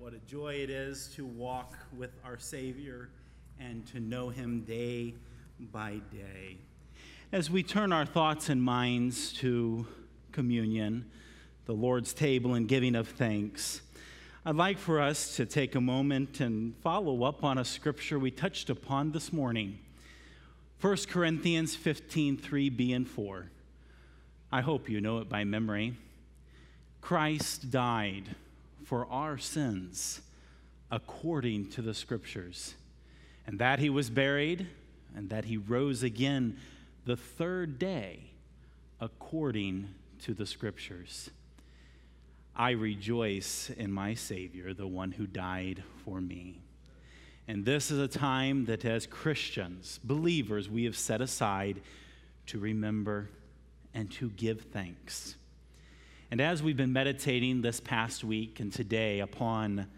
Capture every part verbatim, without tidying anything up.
What a joy it is to walk with our Savior and to know him day by day. As we turn our thoughts and minds to communion, the Lord's table, and giving of thanks, I'd like for us to take a moment and follow up on a scripture we touched upon this morning, First Corinthians fifteen, three b and four. I hope you know it by memory. Christ died for our sins according to the scriptures, and that he was buried, and that he rose again the third day according to the scriptures. I rejoice in my Savior, the one who died for me. And this is a time that as Christians, believers, we have set aside to remember and to give thanks. And as we've been meditating this past week and today upon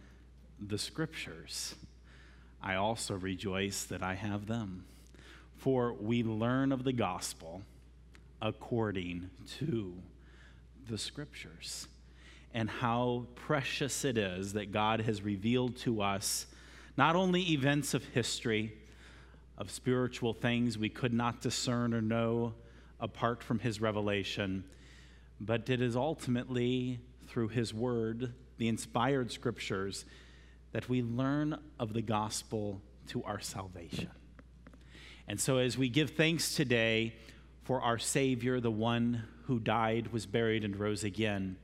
the scriptures, I also rejoice that I have them. For we learn of the gospel according to the scriptures, and how precious it is that God has revealed to us not only events of history, of spiritual things we could not discern or know apart from his revelation, but it is ultimately through his word, the inspired scriptures, that we learn of the gospel to our salvation. And so as we give thanks today for our Savior, the one who died, was buried, and rose again,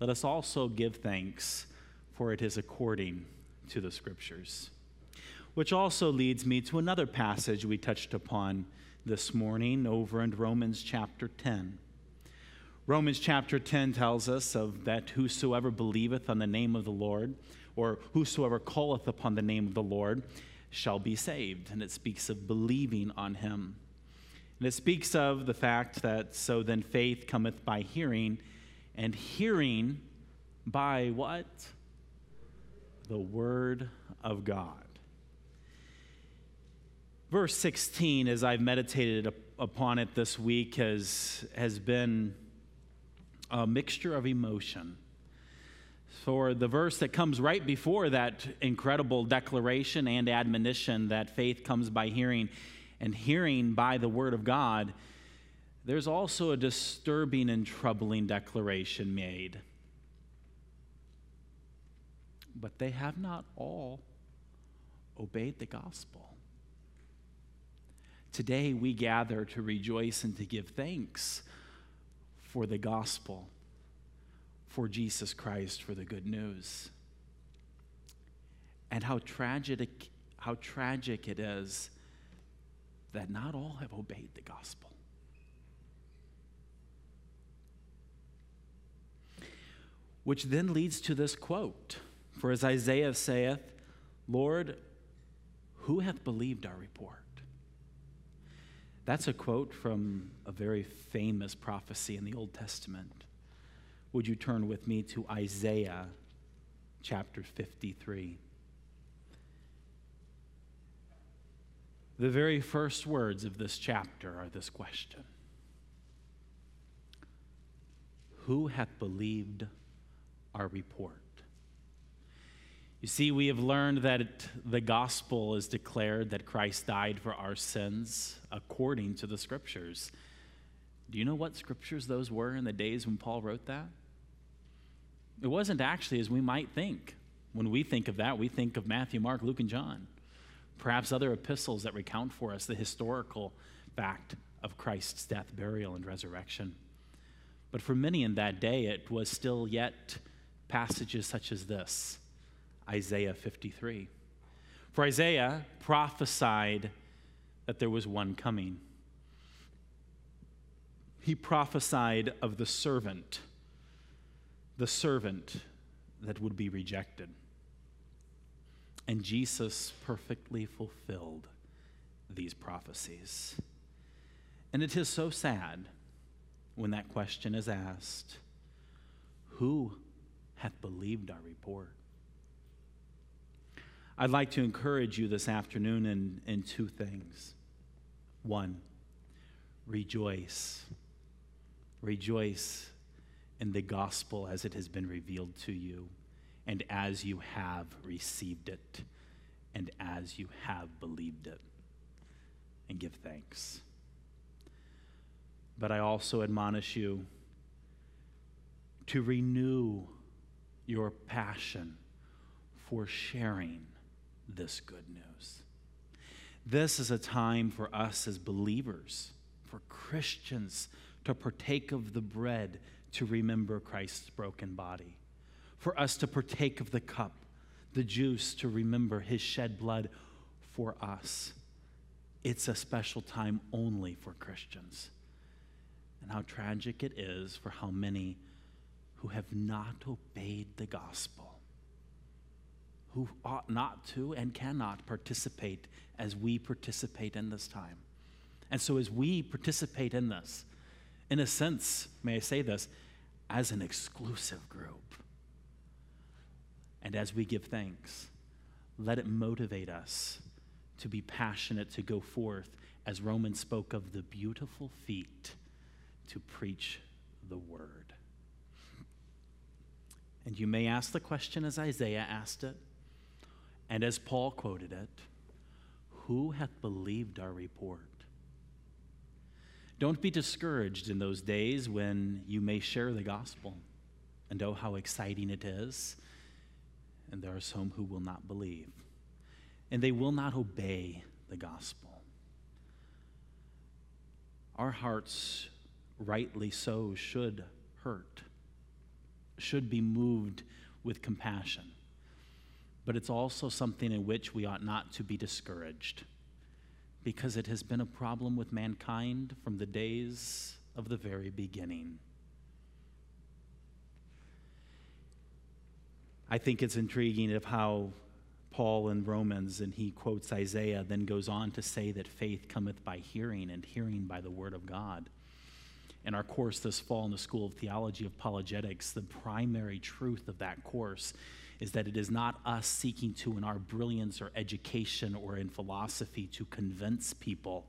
let us also give thanks, for it is according to the scriptures. Which also leads me to another passage we touched upon this morning over in Romans chapter ten. Romans chapter ten tells us of that whosoever believeth on the name of the Lord, or whosoever calleth upon the name of the Lord, shall be saved. And it speaks of believing on him. And it speaks of the fact that, so then faith cometh by hearing, and hearing by what? The word of God. Verse sixteen, as I've meditated upon it this week, has, has been a mixture of emotion. For the verse that comes right before that incredible declaration and admonition that faith comes by hearing, and hearing by the word of God, there's also a disturbing and troubling declaration made. But they have not all obeyed the gospel. Today we gather to rejoice and to give thanks for the gospel, for Jesus Christ, for the good news. And how tragic, how tragic it is that not all have obeyed the gospel. Which then leads to this quote. For as Isaiah saith, Lord, who hath believed our report? That's a quote from a very famous prophecy in the Old Testament. Would you turn with me to Isaiah chapter fifty-three? The very first words of this chapter are this question. Who hath believed our report? You see, we have learned that it, the gospel is declared that Christ died for our sins according to the scriptures. Do you know what scriptures those were in the days when Paul wrote that? It wasn't actually as we might think. When we think of that, we think of Matthew, Mark, Luke, and John. Perhaps other epistles that recount for us the historical fact of Christ's death, burial, and resurrection. But for many in that day, it was still yet passages such as this. Isaiah fifty-three. For Isaiah prophesied that there was one coming. He prophesied of the servant, the servant that would be rejected. And Jesus perfectly fulfilled these prophecies. And it is so sad when that question is asked, who hath believed our report? I'd like to encourage you this afternoon in, in two things. One, rejoice. Rejoice in the gospel as it has been revealed to you and as you have received it, and as you have believed it, and give thanks. But I also admonish you to renew your passion for sharing this good news. This is a time for us as believers, for Christians, to partake of the bread to remember Christ's broken body, for us to partake of the cup, the juice, to remember his shed blood for us. It's a special time only for Christians. And how tragic it is for how many who have not obeyed the gospel, who ought not to and cannot participate as we participate in this time. And so as we participate in this, in a sense, may I say this, as an exclusive group, and as we give thanks, let it motivate us to be passionate, to go forth, as Romans spoke of the beautiful feet, to preach the word. And you may ask the question as Isaiah asked it, and as Paul quoted it, who hath believed our report? Don't be discouraged in those days when you may share the gospel, and oh, how exciting it is. And there are some who will not believe, and they will not obey the gospel. Our hearts, rightly so, should hurt, should be moved with compassion. But it's also something in which we ought not to be discouraged, because it has been a problem with mankind from the days of the very beginning. I think it's intriguing of how Paul in Romans, and he quotes Isaiah, then goes on to say that faith cometh by hearing, and hearing by the word of God. In our course this fall in the School of Theology of Apologetics, the primary truth of that course is that it is not us seeking to, in our brilliance or education or in philosophy, to convince people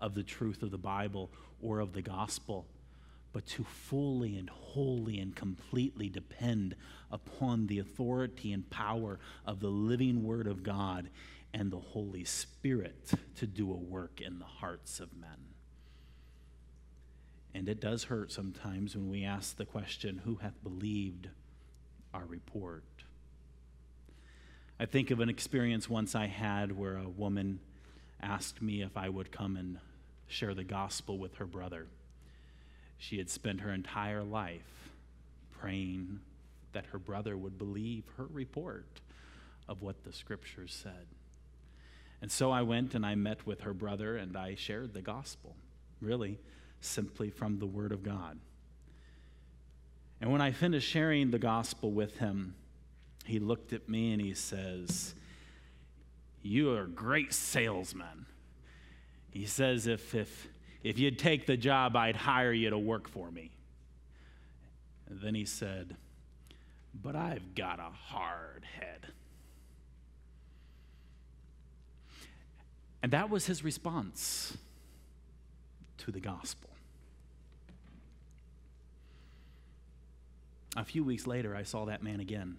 of the truth of the Bible or of the gospel, but to fully and wholly and completely depend upon the authority and power of the living Word of God and the Holy Spirit to do a work in the hearts of men. And it does hurt sometimes when we ask the question, who hath believed our report? I think of an experience once I had where a woman asked me if I would come and share the gospel with her brother. She had spent her entire life praying that her brother would believe her report of what the scriptures said. And so I went and I met with her brother, and I shared the gospel, really, simply from the Word of God. And when I finished sharing the gospel with him, he looked at me and he says, "You are a great salesman." He says, if, if, If you'd take the job, I'd hire you to work for me." And then he said, "But I've got a hard head." And that was his response to the gospel. A few weeks later, I saw that man again.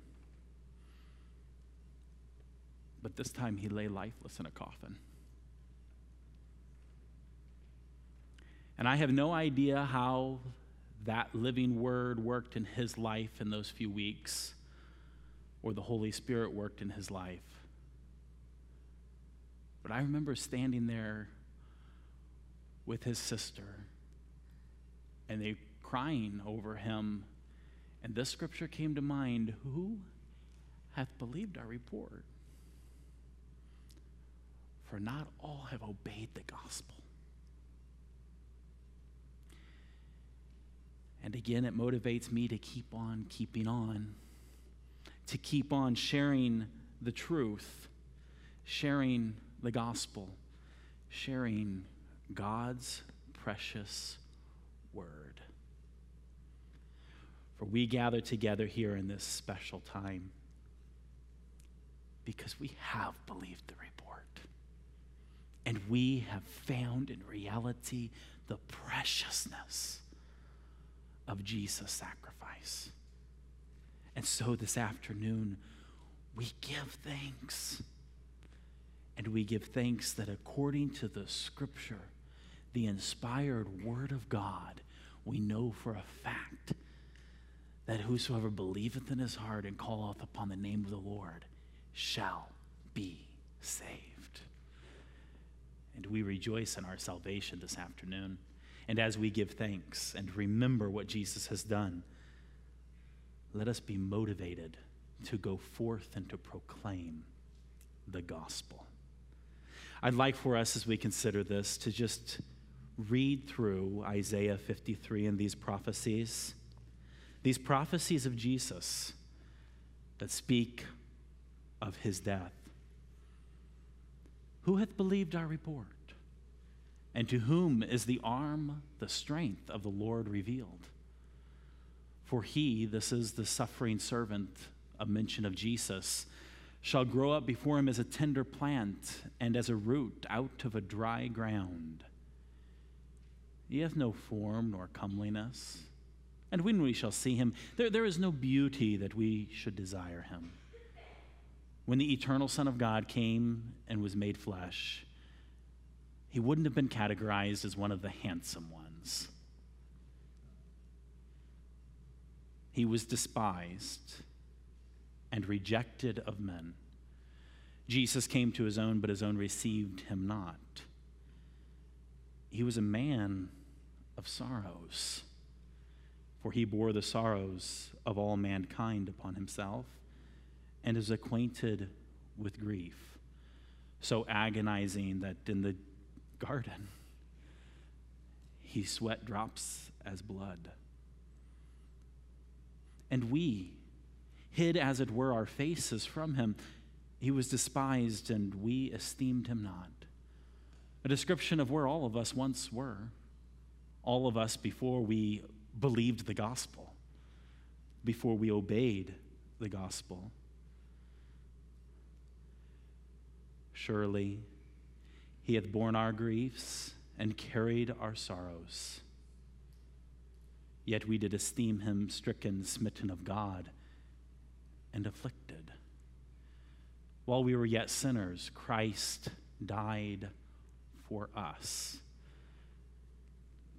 But this time he lay lifeless in a coffin. And I have no idea how that living word worked in his life in those few weeks, or the Holy Spirit worked in his life. But I remember standing there with his sister, and they crying over him, and this scripture came to mind, "Who hath believed our report? For not all have obeyed the gospel." And again, it motivates me to keep on keeping on, to keep on sharing the truth, sharing the gospel, sharing God's precious word. For we gather together here in this special time because we have believed the report, and we have found in reality the preciousness of Jesus' sacrifice. And so this afternoon, we give thanks. And we give thanks that according to the Scripture, the inspired Word of God, we know for a fact that whosoever believeth in his heart and calleth upon the name of the Lord shall be saved. And we rejoice in our salvation this afternoon. And as we give thanks and remember what Jesus has done, let us be motivated to go forth and to proclaim the gospel. I'd like for us, as we consider this, to just read through Isaiah fifty-three and these prophecies, these prophecies of Jesus that speak of his death. Who hath believed our report? And to whom is the arm, the strength of the Lord revealed? For he, this is the suffering servant, a mention of Jesus, shall grow up before him as a tender plant and as a root out of a dry ground. He hath no form nor comeliness, and when we shall see him, there, there is no beauty that we should desire him. When the eternal Son of God came and was made flesh, he wouldn't have been categorized as one of the handsome ones. He was despised and rejected of men. Jesus came to his own, but his own received him not. He was a man of sorrows, for he bore the sorrows of all mankind upon himself, and is acquainted with grief, so agonizing that in the garden he sweat drops as blood. And we hid, as it were, our faces from him. He was despised, and we esteemed him not. A description of where all of us once were, all of us before we believed the gospel, before we obeyed the gospel. Surely he hath borne our griefs and carried our sorrows. Yet we did esteem him stricken, smitten of God, and afflicted. While we were yet sinners, Christ died for us.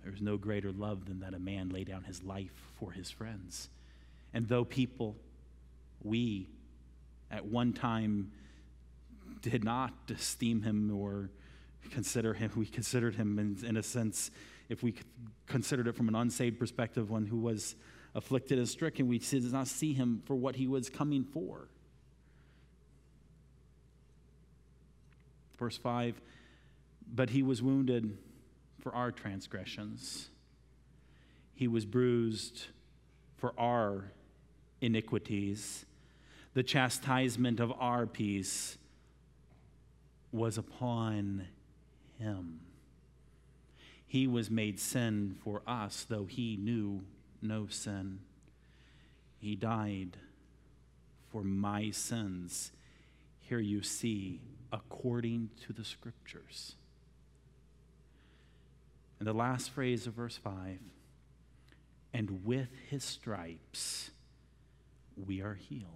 There is no greater love than that a man lay down his life for his friends. And though people, we at one time did not esteem him or consider him, we considered him in, in a sense, if we considered it from an unsaved perspective, one who was afflicted and stricken, we did not see him for what he was coming for. Verse five, but he was wounded for our transgressions. He was bruised for our iniquities. The chastisement of our peace was upon him. He was made sin for us, though he knew no sin. He died for my sins. Here you see, according to the Scriptures. And the last phrase of verse five, and with his stripes we are healed.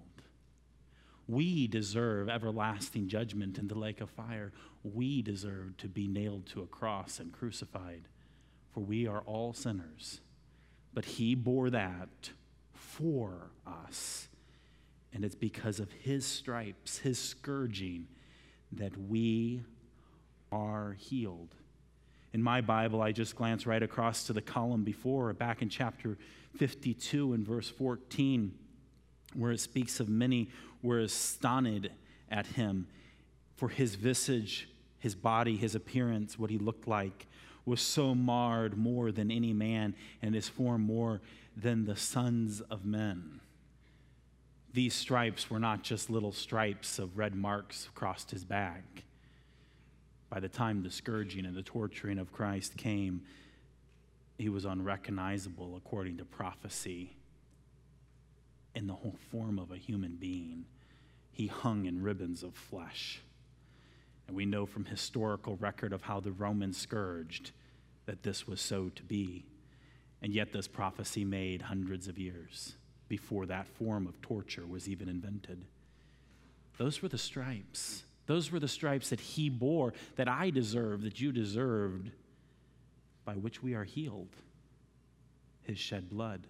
We deserve everlasting judgment in the lake of fire. We deserve to be nailed to a cross and crucified, for we are all sinners. But he bore that for us. And it's because of his stripes, his scourging, that we are healed. In my Bible, I just glance right across to the column before, back in chapter fifty-two and verse fourteen, where it speaks of many were astonished at him, for his visage, his body, his appearance, what he looked like, was so marred more than any man, and his form more than the sons of men. These stripes were not just little stripes of red marks across his back. By the time the scourging and the torturing of Christ came, he was unrecognizable according to prophecy in the whole form of a human being. He hung in ribbons of flesh. And we know from historical record of how the Romans scourged that this was so to be. And yet this prophecy made hundreds of years before that form of torture was even invented. Those were the stripes. Those were the stripes that he bore, that I deserved, that you deserved, by which we are healed. His shed blood.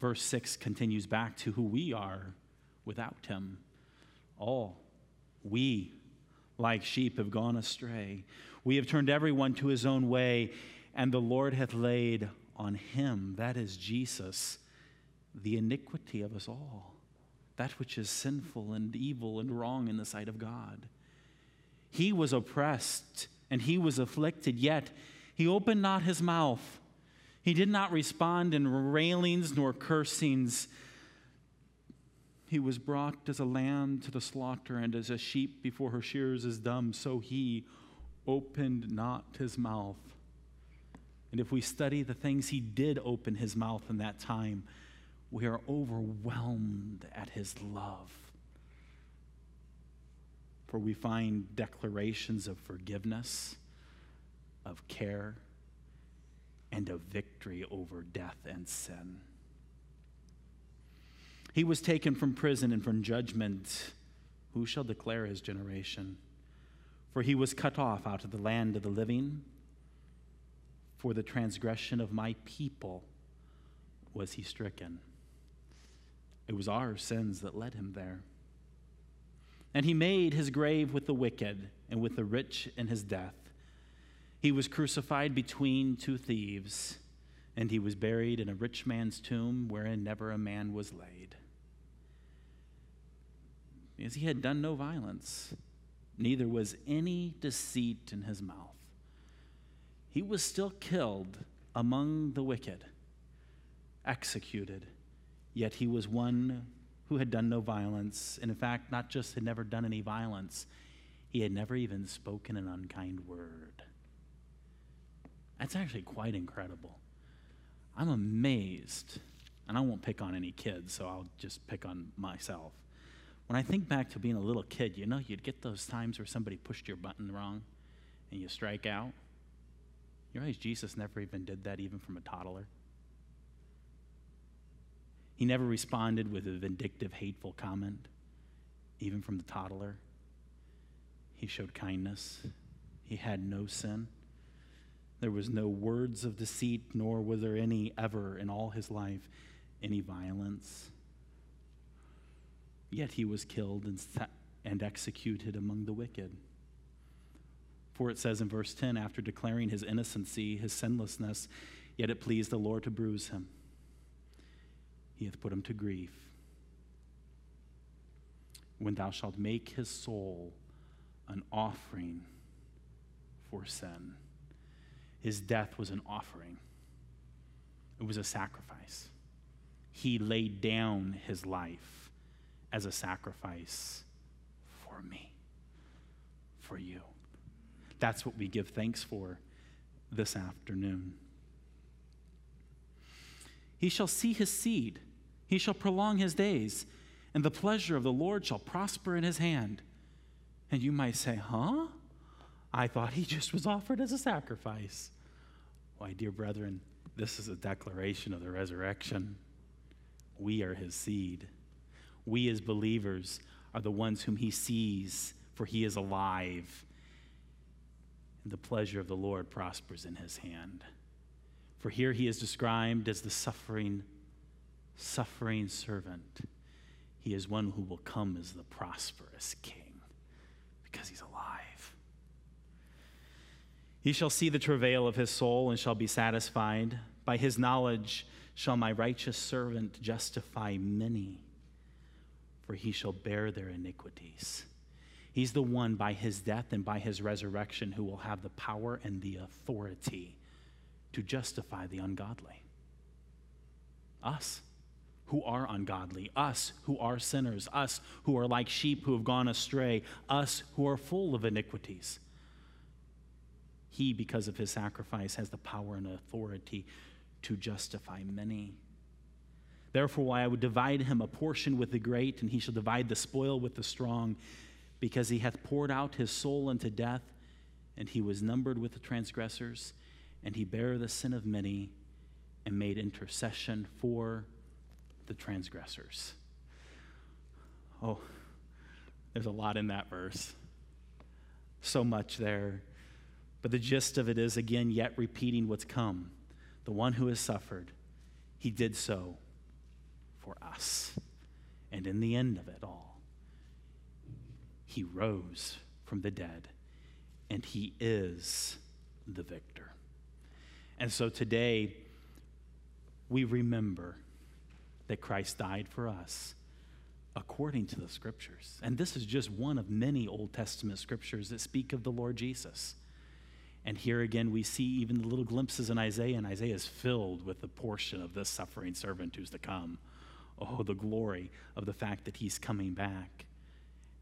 Verse six continues back to who we are without him. All we, like sheep, have gone astray. We have turned everyone to his own way, and the Lord hath laid on him, that is Jesus, the iniquity of us all, that which is sinful and evil and wrong in the sight of God. He was oppressed and he was afflicted, yet he opened not his mouth. He did not respond in railings nor cursings. He was brought as a lamb to the slaughter, and as a sheep before her shearers is dumb, so he opened not his mouth. And if we study the things he did open his mouth in that time, we are overwhelmed at his love. For we find declarations of forgiveness, of care, and of victory over death and sin. He was taken from prison and from judgment. Who shall declare his generation? For he was cut off out of the land of the living. For the transgression of my people was he stricken. It was our sins that led him there. And he made his grave with the wicked and with the rich in his death. He was crucified between two thieves, and he was buried in a rich man's tomb wherein never a man was laid. Because he had done no violence, neither was any deceit in his mouth. He was still killed among the wicked, executed, yet he was one who had done no violence, and in fact, not just had never done any violence, he had never even spoken an unkind word. That's actually quite incredible. I'm amazed, and I won't pick on any kids, so I'll just pick on myself. When I think back to being a little kid, you know, you'd get those times where somebody pushed your button wrong, and you strike out. You realize Jesus never even did that, even from a toddler? He never responded with a vindictive, hateful comment, even from the toddler. He showed kindness. He had no sin. There was no words of deceit, nor was there any ever in all his life, any violence. Yet he was killed and, and executed among the wicked. For it says in verse ten, after declaring his innocency, his sinlessness, yet it pleased the Lord to bruise him. He hath put him to grief. When thou shalt make his soul an offering for sin. His death was an offering. It was a sacrifice. He laid down his life as a sacrifice for me, for you. That's what we give thanks for this afternoon. He shall see his seed. He shall prolong his days, and the pleasure of the Lord shall prosper in his hand. And you might say, huh? I thought he just was offered as a sacrifice. Why, dear brethren, this is a declaration of the resurrection. We are his seed. We as believers are the ones whom he sees, for he is alive. The pleasure of the Lord prospers in his hand. For here he is described as the suffering, suffering servant. He is one who will come as the prosperous king because he's alive. He shall see the travail of his soul and shall be satisfied. By his knowledge shall my righteous servant justify many, for he shall bear their iniquities. He's the one by his death and by his resurrection who will have the power and the authority to justify the ungodly. Us who are ungodly, us who are sinners, us who are like sheep who have gone astray, us who are full of iniquities. He, because of his sacrifice, has the power and authority to justify many. Therefore, I would divide him a portion with the great, and he shall divide the spoil with the strong, because he hath poured out his soul unto death, and he was numbered with the transgressors, and he bare the sin of many, and made intercession for the transgressors. Oh, there's a lot in that verse. So much there. But the gist of it is, again, yet repeating what's come. The one who has suffered, he did so for us. And in the end of it all, he rose from the dead, and he is the victor. And so today, we remember that Christ died for us according to the scriptures. And this is just one of many Old Testament scriptures that speak of the Lord Jesus. And here again, we see even the little glimpses in Isaiah, and Isaiah is filled with the portion of this suffering servant who's to come. Oh, the glory of the fact that he's coming back.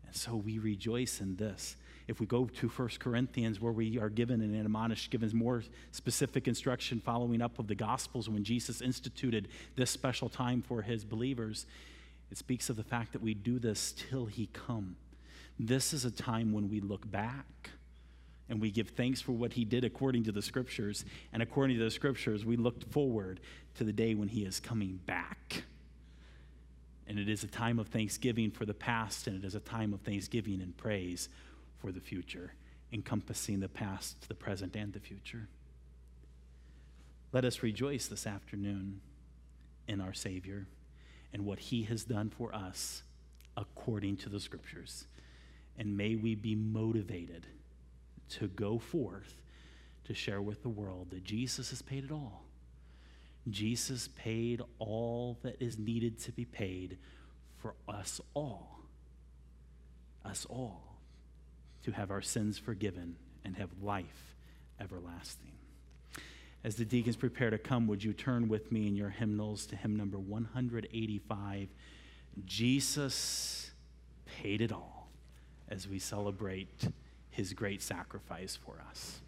And so we rejoice in this. If we go to First Corinthians, where we are given and admonished, given more specific instruction following up of the Gospels when Jesus instituted this special time for his believers, it speaks of the fact that we do this till he come. This is a time when we look back and we give thanks for what he did according to the scriptures. And according to the scriptures, we look forward to the day when he is coming back. And it is a time of thanksgiving for the past, and it is a time of thanksgiving and praise for the future, encompassing the past, the present, and the future. Let us rejoice this afternoon in our Savior and what he has done for us according to the scriptures. And may we be motivated to go forth to share with the world that Jesus has paid it all. Jesus paid all that is needed to be paid for us all, us all, to have our sins forgiven and have life everlasting. As the deacons prepare to come, would you turn with me in your hymnals to hymn number one hundred eighty-five, Jesus Paid It All, as we celebrate his great sacrifice for us.